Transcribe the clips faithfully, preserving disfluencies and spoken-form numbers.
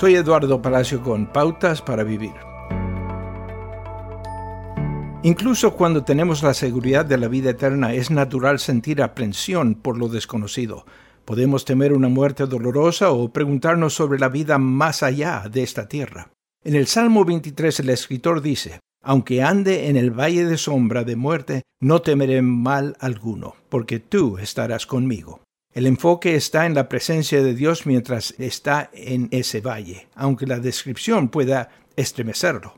Soy Eduardo Palacio con Pautas para Vivir. Incluso cuando tenemos la seguridad de la vida eterna, es natural sentir aprensión por lo desconocido. Podemos temer una muerte dolorosa o preguntarnos sobre la vida más allá de esta tierra. En el Salmo veintitrés el escritor dice: «Aunque ande en el valle de sombra de muerte, no temeré mal alguno, porque tú estarás conmigo». El enfoque está en la presencia de Dios mientras está en ese valle, aunque la descripción pueda estremecerlo.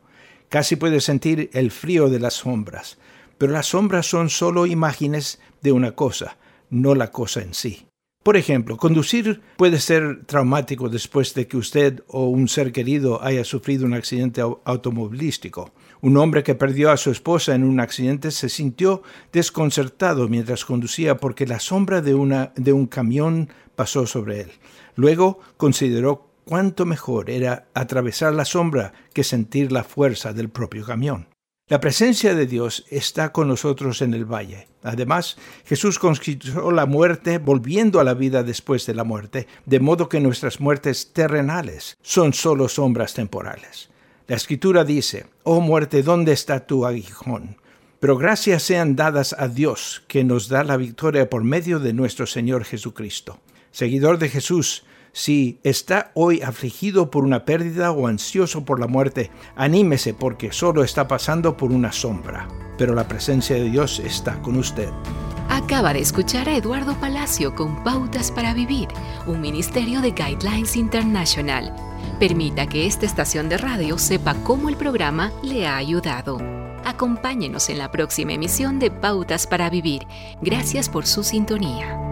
Casi puede sentir el frío de las sombras, pero las sombras son solo imágenes de una cosa, no la cosa en sí. Por ejemplo, conducir puede ser traumático después de que usted o un ser querido haya sufrido un accidente automovilístico. Un hombre que perdió a su esposa en un accidente se sintió desconcertado mientras conducía porque la sombra de, una, de un camión pasó sobre él. Luego consideró cuánto mejor era atravesar la sombra que sentir la fuerza del propio camión. La presencia de Dios está con nosotros en el valle. Además, Jesús conquistó la muerte volviendo a la vida después de la muerte, de modo que nuestras muertes terrenales son solo sombras temporales. La Escritura dice: «Oh muerte, ¿dónde está tu aguijón?». Pero gracias sean dadas a Dios, que nos da la victoria por medio de nuestro Señor Jesucristo. Seguidor de Jesús, si está hoy afligido por una pérdida o ansioso por la muerte, anímese porque solo está pasando por una sombra, pero la presencia de Dios está con usted. Acaba de escuchar a Eduardo Palacio con Pautas para Vivir, un ministerio de Guidelines International. Permita que esta estación de radio sepa cómo el programa le ha ayudado. Acompáñenos en la próxima emisión de Pautas para Vivir. Gracias por su sintonía.